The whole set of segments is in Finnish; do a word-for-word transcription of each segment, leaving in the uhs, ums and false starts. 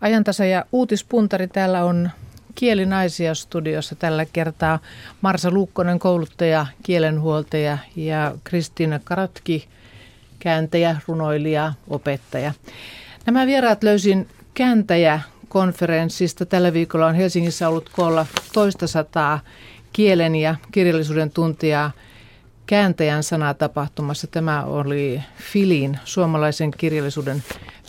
Ajantasa ja uutispuntari. Täällä on kielinaisia studiossa tällä kertaa. Marsa Luukkonen, kouluttaja, kielenhuoltaja, ja Kristiina Korotkih, kääntäjä, runoilija, opettaja. Nämä vieraat löysin kääntäjäkonferenssista. Tällä viikolla on Helsingissä ollut koolla toista sataa kielen ja kirjallisuuden tuntijaa kääntäjän sanaa tapahtumassa. Tämä oli F I Lin, suomalaisen kirjallisuuden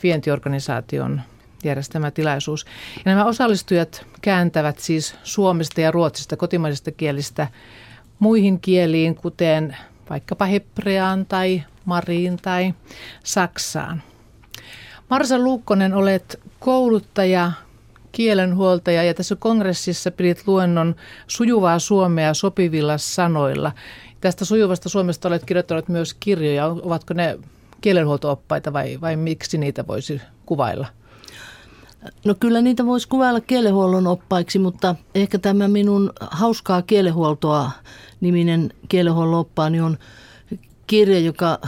vientiorganisaation, järjestämä tilaisuus. Ja nämä osallistujat kääntävät siis suomesta ja ruotsista, kotimaisista kielistä, muihin kieliin, kuten vaikkapa hebreaan tai mariin tai saksaan. Marsa Luukkonen, olet kouluttaja, kielenhuoltaja, ja tässä kongressissa pidit luennon sujuvaa suomea sopivilla sanoilla. Tästä sujuvasta suomesta olet kirjoittanut myös kirjoja. Ovatko ne kielenhuolto-oppaita vai, vai miksi niitä voisi kuvailla? No kyllä niitä voisi kuvailla kielenhuollon oppaiksi, mutta ehkä tämä minun hauskaa kielenhuoltoa niminen kielenhuollon oppaani on kirja, joka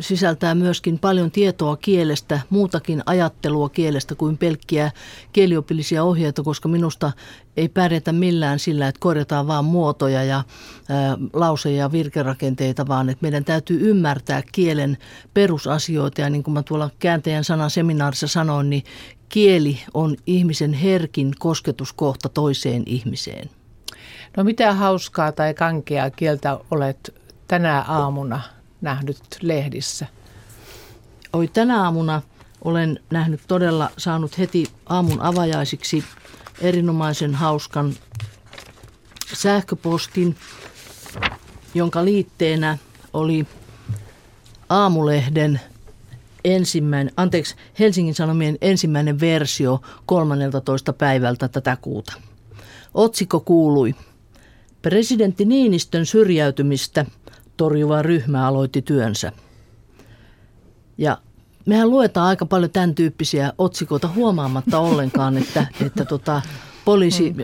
sisältää myöskin paljon tietoa kielestä, muutakin ajattelua kielestä kuin pelkkiä kieliopillisia ohjeita, koska minusta ei pärjätä millään sillä, että korjataan vaan muotoja ja ää, lauseja ja virkerakenteita, vaan että meidän täytyy ymmärtää kielen perusasioita. Ja niin kuin mä tuolla kääntäjän sanan seminaarissa sanoin, niin kieli on ihmisen herkin kosketuskohta toiseen ihmiseen. No mitä hauskaa tai kankeaa kieltä olet tänä aamuna nähnyt lehdissä? Oi, tänä aamuna olen nähnyt todella, saanut heti aamun avajaisiksi erinomaisen hauskan sähköpostin, jonka liitteenä oli aamulehden ensimmäinen, anteeksi, Helsingin Sanomien ensimmäinen versio kolmanneltatoista päivältä tätä kuuta. Otsikko kuului: presidentti Niinistön syrjäytymistä torjuva ryhmä aloitti työnsä. Ja mehän luetaan aika paljon tämän tyyppisiä otsikoita huomaamatta ollenkaan, että, että tota, poliisi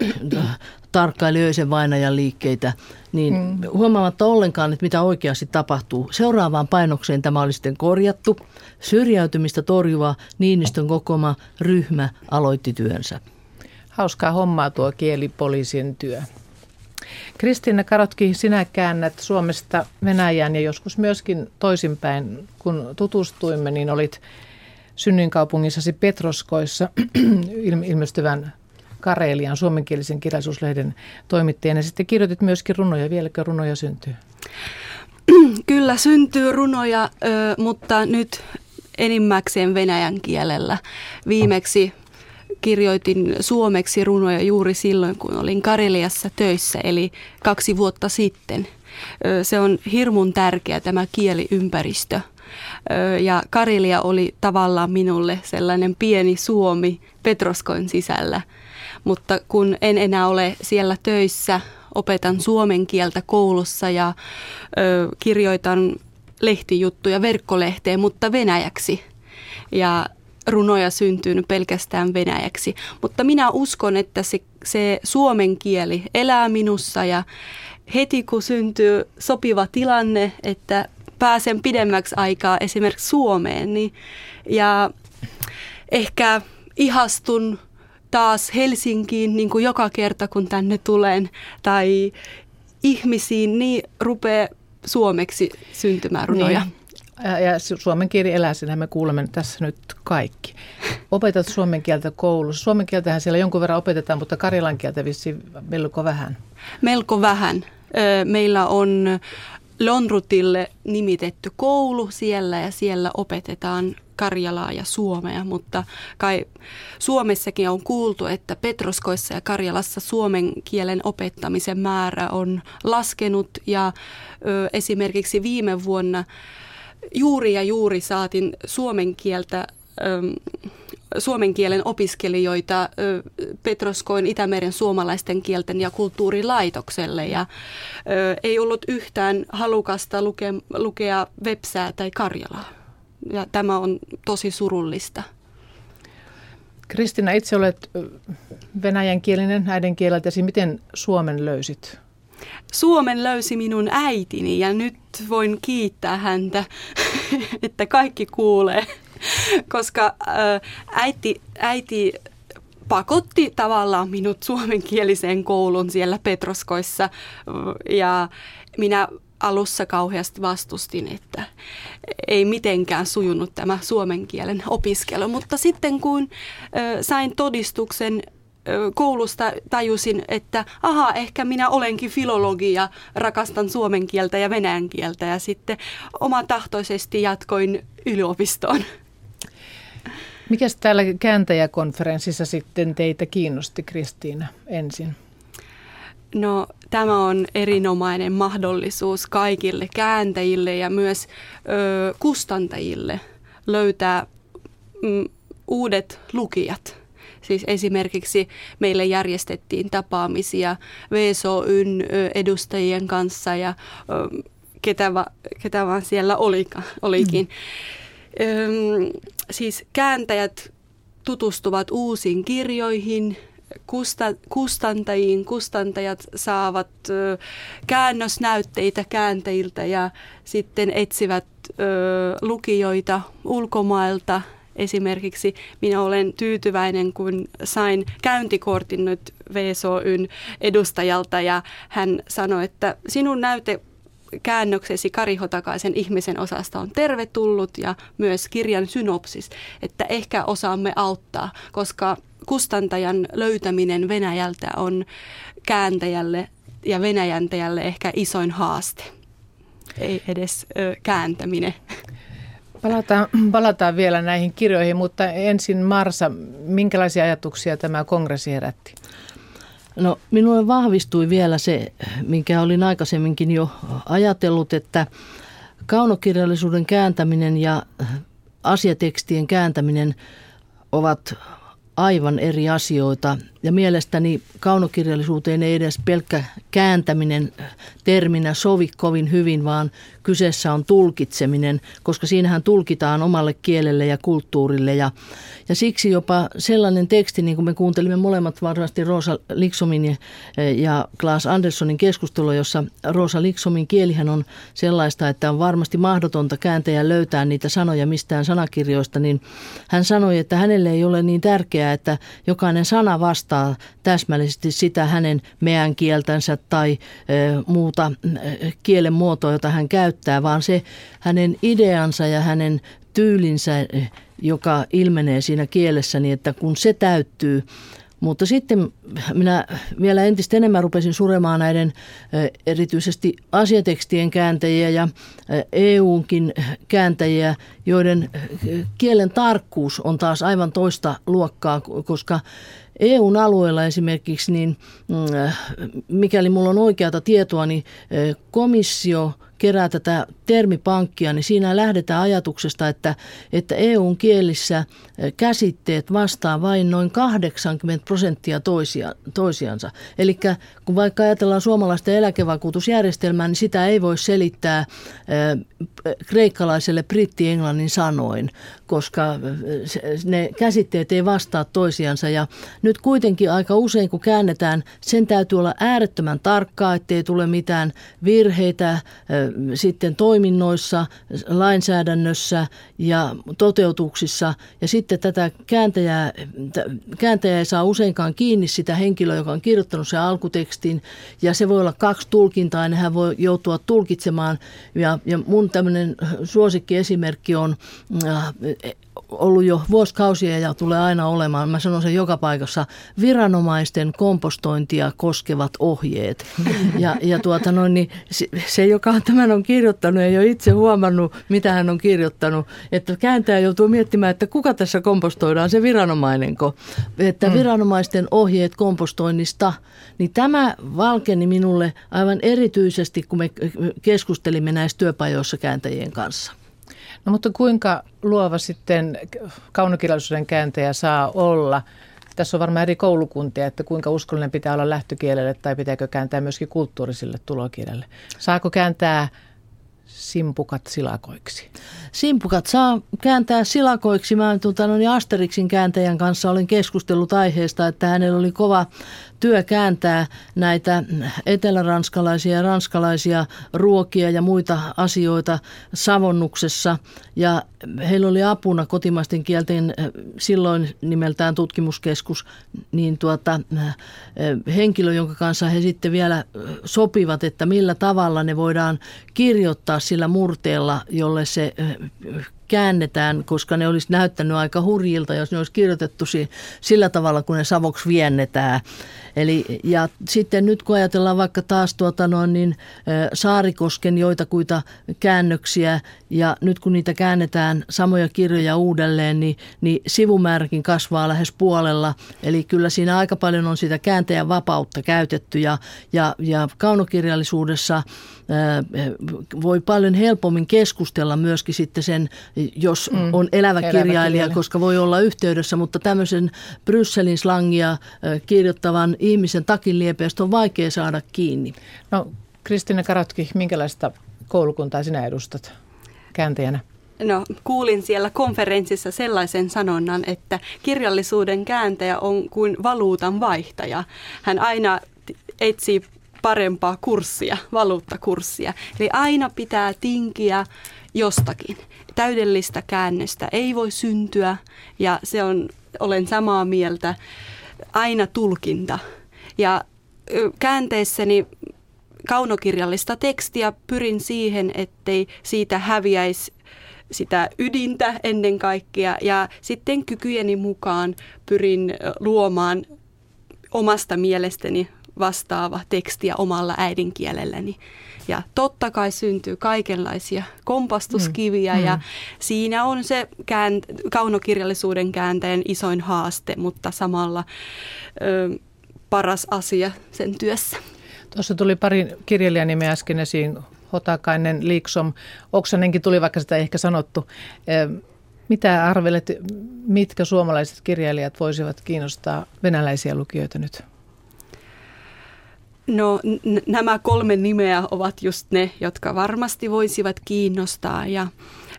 tarkkaili öisen vainajan liikkeitä, niin huomaamatta ollenkaan, että mitä oikeasti tapahtuu. Seuraavaan painokseen tämä oli sitten korjattu. Syrjäytymistä torjuva Niinistön kokoama ryhmä aloitti työnsä. Hauskaa hommaa tuo kielipoliisin työ. Kristiina Korotkih, sinä käännät Suomesta Venäjään ja joskus myöskin toisinpäin. Kun tutustuimme, niin olit synnyinkaupungissasi Petroskoissa ilmestyvän Karelian suomenkielisen kirjallisuuslehden toimittajana. Sitten kirjoitit myöskin runoja. Vieläkö runoja syntyy? Kyllä syntyy runoja, mutta nyt enimmäkseen venäjän kielellä. Viimeksi kirjoitin suomeksi runoja juuri silloin, kun olin Kareliassa töissä, eli kaksi vuotta sitten. Se on hirmun tärkeä tämä kieliympäristö. Ja Karelia oli tavallaan minulle sellainen pieni Suomi Petroskoin sisällä. Mutta kun en enää ole siellä töissä, opetan suomen kieltä koulussa ja ö, kirjoitan lehtijuttuja verkkolehteen, mutta venäjäksi. Ja runoja syntyy pelkästään venäjäksi. Mutta minä uskon, että se, se suomen kieli elää minussa ja heti kun syntyy sopiva tilanne, että pääsen pidemmäksi aikaa esimerkiksi Suomeen, niin, ja ehkä ihastun taas Helsinkiin niin kuin joka kerta, kun tänne tulen, tai ihmisiin, niin rupeaa suomeksi syntymään runoja. Niin. Ja suomen kieli elää, senhän me kuulemme tässä nyt kaikki. Opetat suomen kieltä koulussa. Suomen kieltähän siellä jonkun verran opetetaan, mutta karjalan kieltä vissiin melko vähän. Melko vähän. Meillä on Lonrutille nimitetty koulu siellä ja siellä opetetaan karjalaa ja suomea, mutta kai Suomessakin on kuultu, että Petroskoissa ja Karjalassa suomen kielen opettamisen määrä on laskenut ja ö, esimerkiksi viime vuonna juuri ja juuri saatiin suomen kieltä ö, suomen kielen opiskelijoita Petroskoin Itämeren suomalaisten kielten ja kulttuurilaitokselle ja ö, ei ollut yhtään halukasta luke, lukea vepsää tai karjalaa. Ja tämä on tosi surullista. Kristiina, itse olet venäjänkielinen äidinkieleltäsi. Miten suomen löysit? Suomen löysi minun äitini ja nyt voin kiittää häntä, että kaikki kuulee. koska äiti, äiti pakotti tavallaan minut suomenkieliseen koulun siellä Petroskoissa ja minä alussa kauheasti vastustin, että ei mitenkään sujunut tämä suomen kielen opiskelu, mutta sitten kun sain todistuksen koulusta, tajusin, että aha, ehkä minä olenkin filologi ja rakastan suomen kieltä ja venäjän kieltä ja sitten omatahtoisesti jatkoin yliopistoon. Mikäs täällä kääntäjäkonferenssissa sitten teitä kiinnosti, Kristiina, ensin? No, tämä on erinomainen mahdollisuus kaikille kääntäjille ja myös ö, kustantajille löytää mm, uudet lukijat. Siis esimerkiksi meille järjestettiin tapaamisia W S O Y:n edustajien kanssa ja ö, ketä, va, ketä vaan siellä olika, olikin. Mm. Ö, siis kääntäjät tutustuvat uusiin kirjoihin. Kusta, kustantajiin, kustantajat saavat ö, käännösnäytteitä kääntäjiltä ja sitten etsivät ö, lukijoita ulkomailta. Esimerkiksi minä olen tyytyväinen, kun sain käyntikortin nyt W S O Y:n edustajalta ja hän sanoi, että sinun näyte käännöksesi Kari Hotakaisen Ihmisen osasta on tervetullut ja myös kirjan synopsis, että ehkä osaamme auttaa, koska kustantajan löytäminen Venäjältä on kääntäjälle ja venäjäntäjälle ehkä isoin haaste, ei edes ö, kääntäminen. Palataan, palataan vielä näihin kirjoihin, mutta ensin Marsa, minkälaisia ajatuksia tämä kongressi herätti? No, minulle vahvistui vielä se, minkä olin aikaisemminkin jo ajatellut, että kaunokirjallisuuden kääntäminen ja asiatekstien kääntäminen ovat aivan eri asioita. Ja mielestäni kaunokirjallisuuteen ei edes pelkkä kääntäminen terminä sovi kovin hyvin, vaan kyseessä on tulkitseminen, koska siinähän tulkitaan omalle kielelle ja kulttuurille. Ja, ja siksi jopa sellainen teksti, niin kuin me kuuntelimme molemmat varmasti Rosa Liksomin ja Claas Anderssonin keskustelua, jossa Rosa Liksomin kielihän on sellaista, että on varmasti mahdotonta kääntäjä löytää niitä sanoja mistään sanakirjoista, niin hän sanoi, että hänelle ei ole niin tärkeää, että jokainen sana vastaa täsmällisesti sitä hänen meän kieltänsä tai ö, muuta kielen muotoa, jota hän käyttää, vaan se hänen ideansa ja hänen tyylinsä, joka ilmenee siinä kielessä, niin että kun se täyttyy. Mutta sitten minä vielä entistä enemmän rupesin suremaan näiden erityisesti asiatekstien kääntäjiä ja E U:nkin kääntäjiä, joiden kielen tarkkuus on taas aivan toista luokkaa, koska E U:n alueella esimerkiksi, niin mikäli mulla on oikeata tietoa, niin komissio kerää tätä termipankkia, niin siinä lähdetään ajatuksesta, että, että E U:n kielissä käsitteet vastaa vain noin kahdeksankymmentä prosenttia toisia, toisiansa. Eli kun vaikka ajatellaan suomalaista eläkevakuutusjärjestelmää, niin sitä ei voi selittää kreikkalaiselle britti-englannin sanoin, koska ne käsitteet ei vastaa toisiansa. Ja nyt kuitenkin aika usein, kun käännetään, sen täytyy olla äärettömän tarkkaa, ettei tule mitään virheitä sitten toiminnoissa, lainsäädännössä ja toteutuksissa. Ja sitten tätä kääntäjää, kääntäjä ei saa useinkaan kiinni sitä henkilöä, joka on kirjoittanut sen alkutekstin. Ja se voi olla kaksi tulkintaa, hän voi joutua tulkitsemaan. Ja, ja mun tämmöinen suosikkiesimerkki on ollut jo vuosikausia ja tulee aina olemaan, mä sanon sen joka paikassa, viranomaisten kompostointia koskevat ohjeet. Ja, ja tuota noin, niin se, joka tämän on kirjoittanut, ei ole itse huomannut, mitä hän on kirjoittanut, että kääntäjä joutuu miettimään, että kuka tässä kompostoidaan, se viranomainenko. Että viranomaisten ohjeet kompostoinnista, niin tämä valkeni minulle aivan erityisesti, kun me keskustelimme näissä työpajoissa kääntäjien kanssa. No, mutta kuinka luova sitten kaunokirjallisuuden kääntäjä saa olla? Tässä on varmaan eri koulukuntia, että kuinka uskollinen pitää olla lähtökielelle tai pitääkö kääntää myöskin kulttuuriselle tulokielelle. Saako kääntää simpukat silakoiksi? Simpukat saa kääntää silakoiksi. Mä tuota, no niin Asterixin kääntäjän kanssa olen keskustellut aiheesta, että hänellä oli kova työ kääntää näitä eteläranskalaisia ja ranskalaisia ruokia ja muita asioita Savonnuksessa, ja heillä oli apuna kotimaisten kielten silloin nimeltään tutkimuskeskus, niin tuota, henkilö, jonka kanssa he sitten vielä sopivat, että millä tavalla ne voidaan kirjoittaa sillä murteella, jolle se käännetään, koska ne olisi näyttänyt aika hurjilta, jos ne olisi kirjoitettu sillä tavalla, kun ne savoksi viennetään. Eli, ja sitten nyt kun ajatellaan vaikka taas tuota noin, niin Saarikosken joitakuita käännöksiä, ja nyt kun niitä käännetään samoja kirjoja uudelleen, niin, niin sivumääräkin kasvaa lähes puolella. Eli kyllä siinä aika paljon on sitä kääntäjän vapautta käytetty, ja, ja, ja kaunokirjallisuudessa ää, voi paljon helpommin keskustella myöskin sitten sen, jos mm, on elävä, elävä kirjailija, kirjailija, koska voi olla yhteydessä, mutta tämmöisen Brysselin slangia kirjoittavan ihmisen takinliepeistä on vaikea saada kiinni. No, Kristiina Korotkih, minkälaista koulukuntaa sinä edustat kääntäjänä? No, kuulin siellä konferenssissa sellaisen sanonnan, että kirjallisuuden kääntäjä on kuin valuutan vaihtaja. Hän aina etsii parempaa kurssia, valuuttakurssia. Eli aina pitää tinkiä jostakin. Täydellistä käännöstä ei voi syntyä, ja se on, olen samaa mieltä, aina tulkinta. Ja käänteessäni kaunokirjallista tekstiä pyrin siihen, ettei siitä häviäisi sitä ydintä ennen kaikkea, ja sitten kykyjeni mukaan pyrin luomaan omasta mielestäni vastaava tekstiä omalla äidinkielelläni. Ja totta kai syntyy kaikenlaisia kompastuskiviä, mm, ja mm. siinä on se käänt- kaunokirjallisuuden kääntäjän isoin haaste, mutta samalla ö, paras asia sen työssä. Tuossa tuli pari kirjailijanimeä äsken esiin, Hotakainen, Liksom, Oksanenkin tuli, vaikka sitä ei ehkä sanottu. Mitä arvelet, mitkä suomalaiset kirjailijat voisivat kiinnostaa venäläisiä lukijoita nyt? No, n- nämä kolme nimeä ovat just ne, jotka varmasti voisivat kiinnostaa, ja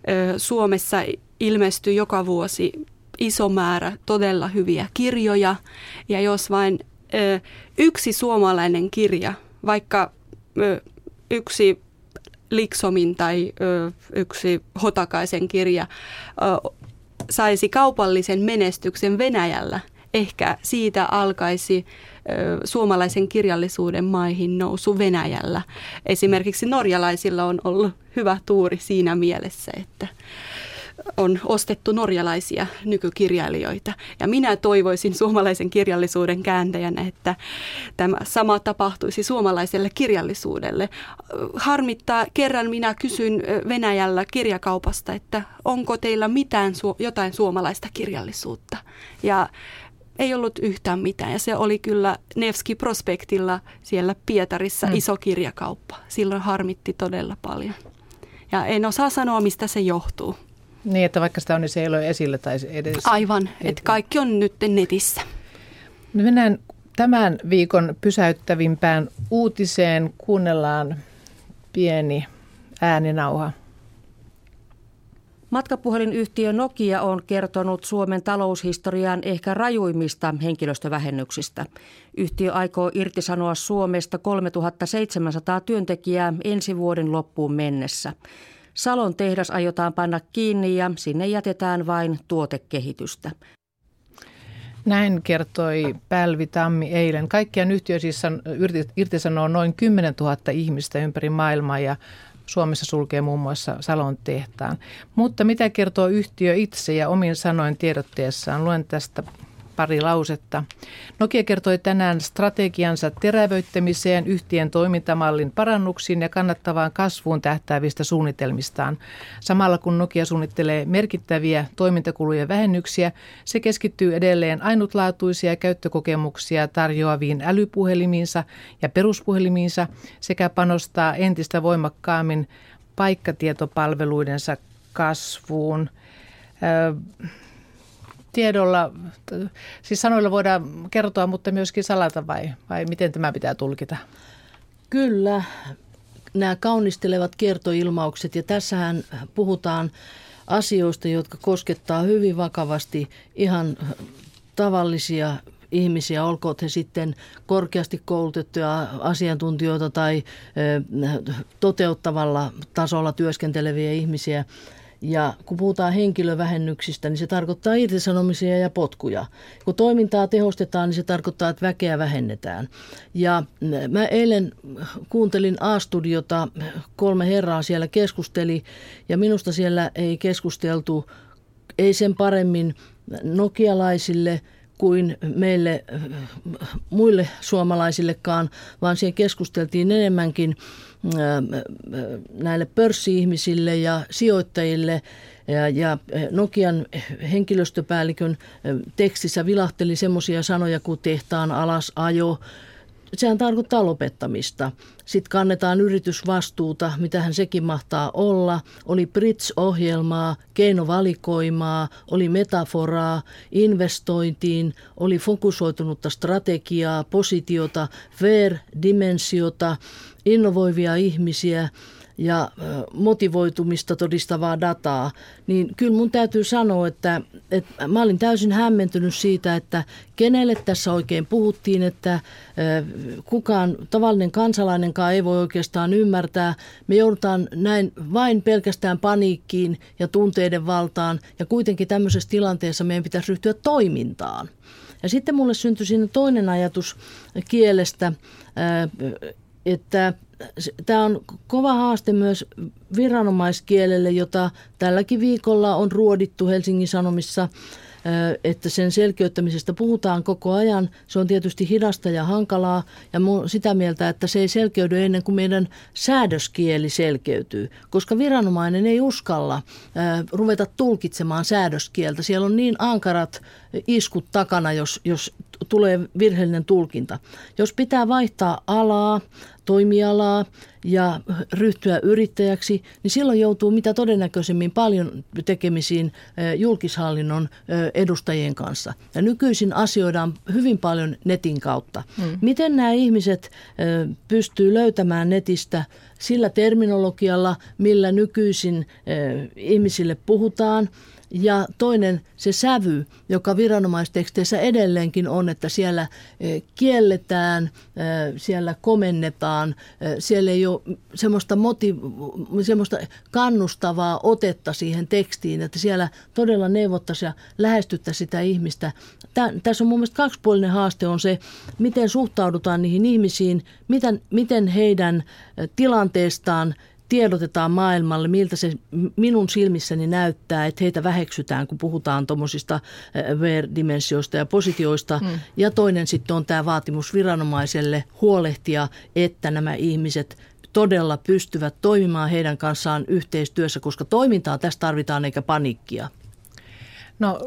ö, Suomessa ilmestyy joka vuosi iso määrä todella hyviä kirjoja, ja jos vain ö, yksi suomalainen kirja, vaikka ö, yksi Liksomin tai ö, yksi Hotakaisen kirja ö, saisi kaupallisen menestyksen Venäjällä, ehkä siitä alkaisi suomalaisen kirjallisuuden maihin nousu Venäjällä. Esimerkiksi norjalaisilla on ollut hyvä tuuri siinä mielessä, että on ostettu norjalaisia nykykirjailijoita. Ja minä toivoisin suomalaisen kirjallisuuden kääntäjänä, että tämä sama tapahtuisi suomalaiselle kirjallisuudelle. Harmittaa, kerran minä kysyn Venäjällä kirjakaupasta, että onko teillä mitään jotain suomalaista kirjallisuutta. Ja ei ollut yhtään mitään, ja se oli kyllä Nevski-prospektilla siellä Pietarissa mm. iso kirjakauppa. Silloin harmitti todella paljon. Ja en osaa sanoa, mistä se johtuu. Niin, että vaikka sitä on, niin se ei ole esillä tai edes. Aivan, että kaikki on nyt netissä. No, mennään tämän viikon pysäyttävimpään uutiseen. Kuunnellaan pieni ääninauha. Matkapuhelinyhtiö Nokia on kertonut Suomen taloushistorian ehkä rajuimmista henkilöstövähennyksistä. Yhtiö aikoo irtisanoa Suomesta kolmetuhattaseitsemänsataa työntekijää ensi vuoden loppuun mennessä. Salon tehdas aiotaan panna kiinni, ja sinne jätetään vain tuotekehitystä. Näin kertoi Pälvi Tammi eilen. Kaikkiaan yhtiö siis irtisanoo noin kymmenen tuhatta ihmistä ympäri maailmaa, ja Suomessa sulkee muun muassa Salon tehtaan. Mutta mitä kertoo yhtiö itse ja omin sanoin tiedotteessaan? Luen tästä pari lausetta. Nokia kertoi tänään strategiansa terävöittämiseen, yhtiön toimintamallin parannuksiin ja kannattavaan kasvuun tähtäävistä suunnitelmistaan. Samalla kun Nokia suunnittelee merkittäviä toimintakulujen vähennyksiä, se keskittyy edelleen ainutlaatuisia käyttökokemuksia tarjoaviin älypuhelimiinsa ja peruspuhelimiinsa sekä panostaa entistä voimakkaammin paikkatietopalveluidensa kasvuun. Öö, Tiedolla, siis sanoilla voidaan kertoa, mutta myöskin salata, vai, vai miten tämä pitää tulkita? Kyllä, nämä kaunistelevat kertoilmaukset, ja tässähän puhutaan asioista, jotka koskettaa hyvin vakavasti ihan tavallisia ihmisiä, olkoot he sitten korkeasti koulutettuja asiantuntijoita tai toteuttavalla tasolla työskenteleviä ihmisiä. Ja kun puhutaan henkilövähennyksistä, niin se tarkoittaa irtisanomisia ja potkuja. Kun toimintaa tehostetaan, niin se tarkoittaa, että väkeä vähennetään. Ja mä eilen kuuntelin A-studiota, kolme herraa siellä keskusteli, ja minusta siellä ei keskusteltu ei sen paremmin nokialaisille kuin meille muille suomalaisillekaan, vaan siihen keskusteltiin enemmänkin näille pörssi-ihmisille ja sijoittajille. Ja Nokian henkilöstöpäällikön tekstissä vilahteli semmoisia sanoja kuin tehtaan alasajo. Sehän tarkoittaa lopettamista. Sitten kannetaan yritysvastuuta, mitähän sekin mahtaa olla. Oli Brits-ohjelmaa, keinovalikoimaa, oli metaforaa, investointiin, oli fokusoitunutta strategiaa, positiota, fair-dimensiota, innovoivia ihmisiä ja motivoitumista todistavaa dataa, niin kyllä mun täytyy sanoa, että, että mä olin täysin hämmentynyt siitä, että kenelle tässä oikein puhuttiin, että kukaan tavallinen kansalainenkaan ei voi oikeastaan ymmärtää. Me joudutaan näin vain pelkästään paniikkiin ja tunteiden valtaan, ja kuitenkin tämmöisessä tilanteessa meidän pitäisi ryhtyä toimintaan. Ja sitten mulle syntyi siinä toinen ajatus kielestä, että tämä on kova haaste myös viranomaiskielelle, jota tälläkin viikolla on ruodittu Helsingin Sanomissa, että sen selkeyttämisestä puhutaan koko ajan. Se on tietysti hidasta ja hankalaa, ja sitä mieltä, että se ei selkeydy ennen kuin meidän säädöskieli selkeytyy, koska viranomainen ei uskalla ruveta tulkitsemaan säädöskieltä. Siellä on niin ankarat iskut takana, jos, jos tulee virheellinen tulkinta. Jos pitää vaihtaa alaa, toimialaa ja ryhtyä yrittäjäksi, niin silloin joutuu mitä todennäköisemmin paljon tekemisiin julkishallinnon edustajien kanssa. Ja nykyisin asioidaan hyvin paljon netin kautta. Mm. Miten nämä ihmiset pystyy löytämään netistä sillä terminologialla, millä nykyisin ihmisille puhutaan? Ja toinen se sävy, joka viranomaisteksteissä edelleenkin on, että siellä kielletään, siellä komennetaan, siellä ei ole semmoista, motiv- semmoista kannustavaa otetta siihen tekstiin, että siellä todella neuvottaisiin ja lähestyttäisiin sitä ihmistä. Tä- tässä on mun mielestä kaksipuolinen haaste on se, miten suhtaudutaan niihin ihmisiin, miten, miten heidän tilanteestaan tiedotetaan maailmalle, miltä se minun silmissäni näyttää, että heitä väheksytään, kun puhutaan tuommoisista V R-dimensioista ja positioista. Mm. Ja toinen sitten on tämä vaatimus viranomaiselle huolehtia, että nämä ihmiset todella pystyvät toimimaan heidän kanssaan yhteistyössä, koska toimintaa tässä tarvitaan eikä paniikkia. No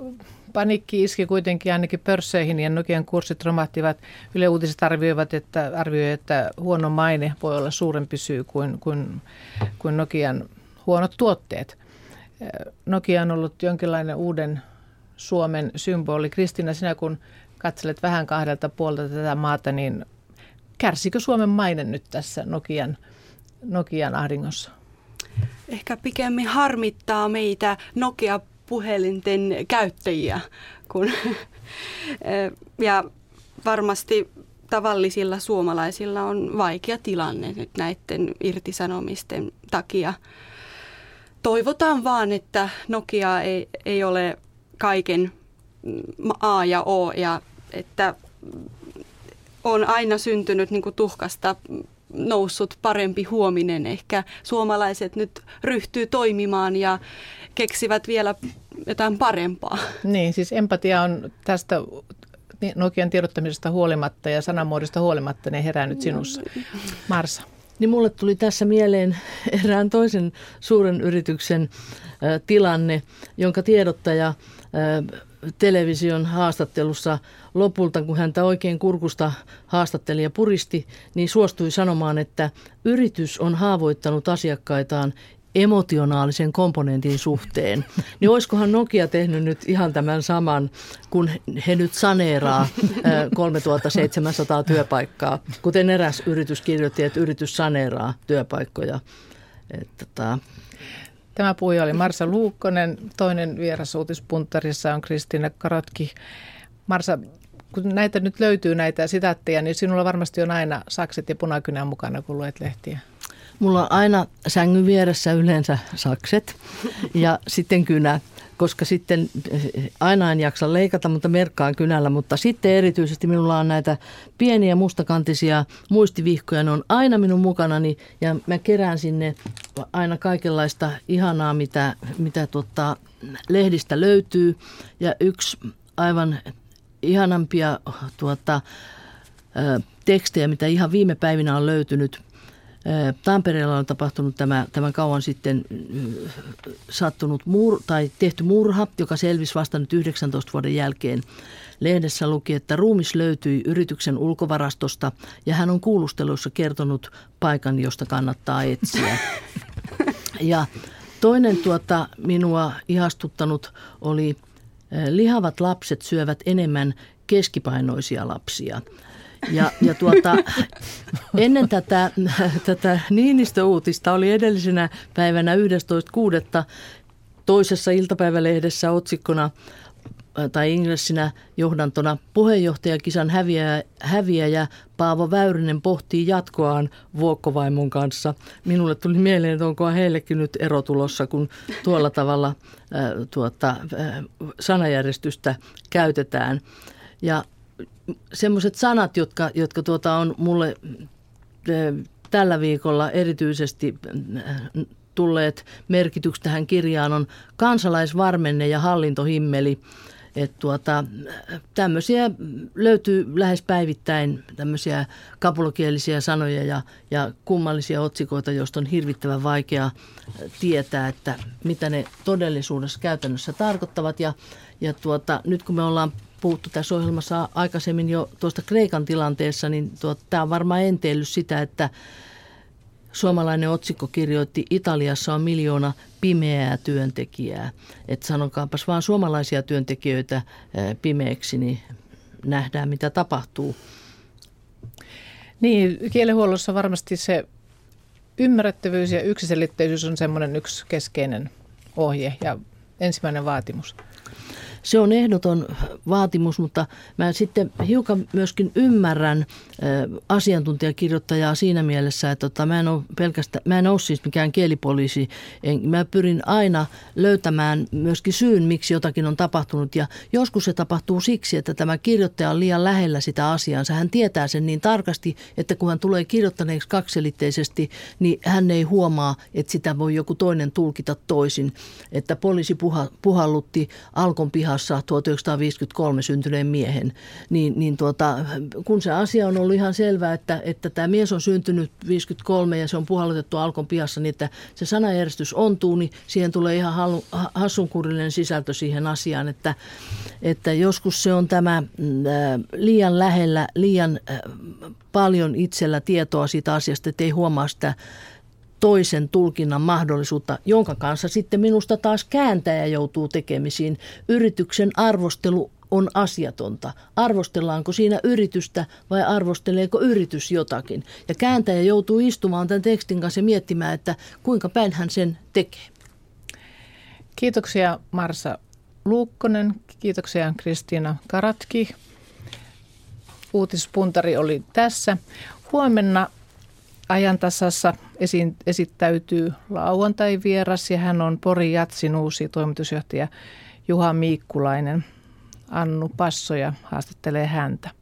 paniikki iski kuitenkin ainakin pörsseihin ja Nokian kurssit romahtivat. Yle Uutiset arvioivat, että, arvioi, että huono maine voi olla suurempi syy kuin, kuin, kuin Nokian huonot tuotteet. Nokia on ollut jonkinlainen uuden Suomen symboli. Kristiina, sinä kun katselet vähän kahdelta puolta tätä maata, niin kärsikö Suomen maine nyt tässä Nokian, Nokian ahdingossa? Ehkä pikemmin harmittaa meitä Nokia puhelinten käyttäjiä, kun ja varmasti tavallisilla suomalaisilla on vaikea tilanne nyt näiden irtisanomisten takia. Toivotaan vaan, että Nokia ei, ei ole kaiken A ja O, ja että on aina syntynyt niin kuin tuhkasta noussut parempi huominen. Ehkä suomalaiset nyt ryhtyy toimimaan ja keksivät vielä jotain parempaa. Niin, siis empatia on tästä Nokian tiedottamisesta huolimatta ja sanamuodosta huolimatta ne herännyt sinussa. Marsa. Niin mulle tuli tässä mieleen erään toisen suuren yrityksen tilanne, jonka tiedottaja television haastattelussa lopulta, kun häntä oikein kurkusta haastattelija puristi, niin suostui sanomaan, että yritys on haavoittanut asiakkaitaan emotionaalisen komponentin suhteen. Niin olisikohan Nokia tehnyt nyt ihan tämän saman, kun he nyt saneeraa kolmetuhattaseitsemänsataa työpaikkaa, kuten eräs yritys kirjoitti, että yritys saneeraa työpaikkoja. Että tämä puhuja oli Marsa Luukkonen, toinen vieras uutispuntarissa on Kristiina Korotkih. Marsa, kun näitä nyt löytyy, näitä sitaatteja, niin sinulla varmasti on aina sakset ja punakynä mukana, kun luet lehtiä. Mulla on aina sängyn vieressä yleensä sakset ja sitten kynä, koska sitten aina en jaksa leikata, mutta merkkaan kynällä. Mutta sitten erityisesti minulla on näitä pieniä mustakantisia muistivihkoja, ne on aina minun mukanani ja mä kerään sinne aina kaikenlaista ihanaa, mitä, mitä tuota, lehdistä löytyy. Ja yksi aivan ihanampia tuota, tekstejä, mitä ihan viime päivinä on löytynyt, Tampereella on tapahtunut tämä, tämän kauan sitten sattunut mur, tai tehty murha, joka selvisi vasta nyt yhdeksäntoista vuoden jälkeen. Lehdessä luki, että ruumis löytyi yrityksen ulkovarastosta ja hän on kuulusteluissa kertonut paikan, josta kannattaa etsiä. Ja toinen tuota minua ihastuttanut oli lihavat lapset syövät enemmän keskipainoisia lapsia. Ja, ja tuota, ennen tätä, tätä Niinistö-uutista oli edellisenä päivänä yhdestoista kuudetta toisessa iltapäivälehdessä otsikkona tai ingressinä johdantona puheenjohtajakisan häviäjä, häviäjä Paavo Väyrynen pohtii jatkoaan vuokkovaimon kanssa. Minulle tuli mieleen, että onko heillekin nyt ero tulossa, kun tuolla tavalla äh, tuota, äh, sanajärjestystä käytetään. Ja semmoiset sanat, jotka, jotka tuota on mulle tällä viikolla erityisesti tulleet merkityksi tähän kirjaan, on kansalaisvarmenne ja hallintohimmeli. Että tuota, tämmöisiä löytyy lähes päivittäin, tämmöisiä kapulokielisiä sanoja ja, ja kummallisia otsikoita, joista on hirvittävän vaikea tietää, että mitä ne todellisuudessa käytännössä tarkoittavat. Ja, ja tuota, nyt kun me ollaan puhuttu tässä ohjelmassa aikaisemmin jo tuosta Kreikan tilanteessa, niin tuota, tämä on varmaan enteillyt sitä, että suomalainen otsikko kirjoitti Italiassa on miljoona pimeää työntekijää. Että sanokaapas vaan suomalaisia työntekijöitä pimeäksi, niin nähdään mitä tapahtuu. Niin, kielenhuollossa varmasti se ymmärrettävyys ja yksiselitteisyys on semmoinen yksi keskeinen ohje ja ensimmäinen vaatimus. Se on ehdoton vaatimus, mutta mä sitten hiukan myöskin ymmärrän asiantuntijakirjoittajaa siinä mielessä, että tota, mä en ole pelkästään, mä en ole siis mikään kielipoliisi. En, mä pyrin aina löytämään myöskin syyn, miksi jotakin on tapahtunut ja joskus se tapahtuu siksi, että tämä kirjoittaja on liian lähellä sitä asiaansa. Hän tietää sen niin tarkasti, että kun hän tulee kirjoittaneeksi kaksiselitteisesti, niin hän ei huomaa, että sitä voi joku toinen tulkita toisin, että poliisi puha, puhallutti Alkon pihaa tuhatyhdeksänsataaviisikymmentäkolme syntyneen miehen, niin, niin tuota, kun se asia on ollut ihan selvää, että, että tämä mies on syntynyt viisikymmentäkolme ja se on puhallutettu Alkon pihassa, niin että se sanajärjestys ontuu, niin siihen tulee ihan halu, hassunkurillinen sisältö siihen asiaan, että, että joskus se on tämä liian lähellä, liian paljon itsellä tietoa siitä asiasta, ettei huomaa sitä toisen tulkinnan mahdollisuutta, jonka kanssa sitten minusta taas kääntäjä joutuu tekemisiin. Yrityksen arvostelu on asiatonta. Arvostellaanko siinä yritystä vai arvosteleeko yritys jotakin? Ja kääntäjä joutuu istumaan tämän tekstin kanssa ja miettimään, että kuinka päin hän sen tekee. Kiitoksia Marsa Luukkonen, kiitoksia Kristiina Korotkih. Uutispuntari oli tässä. Huomenna Ajantasassa esiin, esittäytyy lauantaivieras ja hän on Pori Jazzin uusi toimitusjohtaja Juha Miikkulainen. Annu Passoja haastattelee häntä.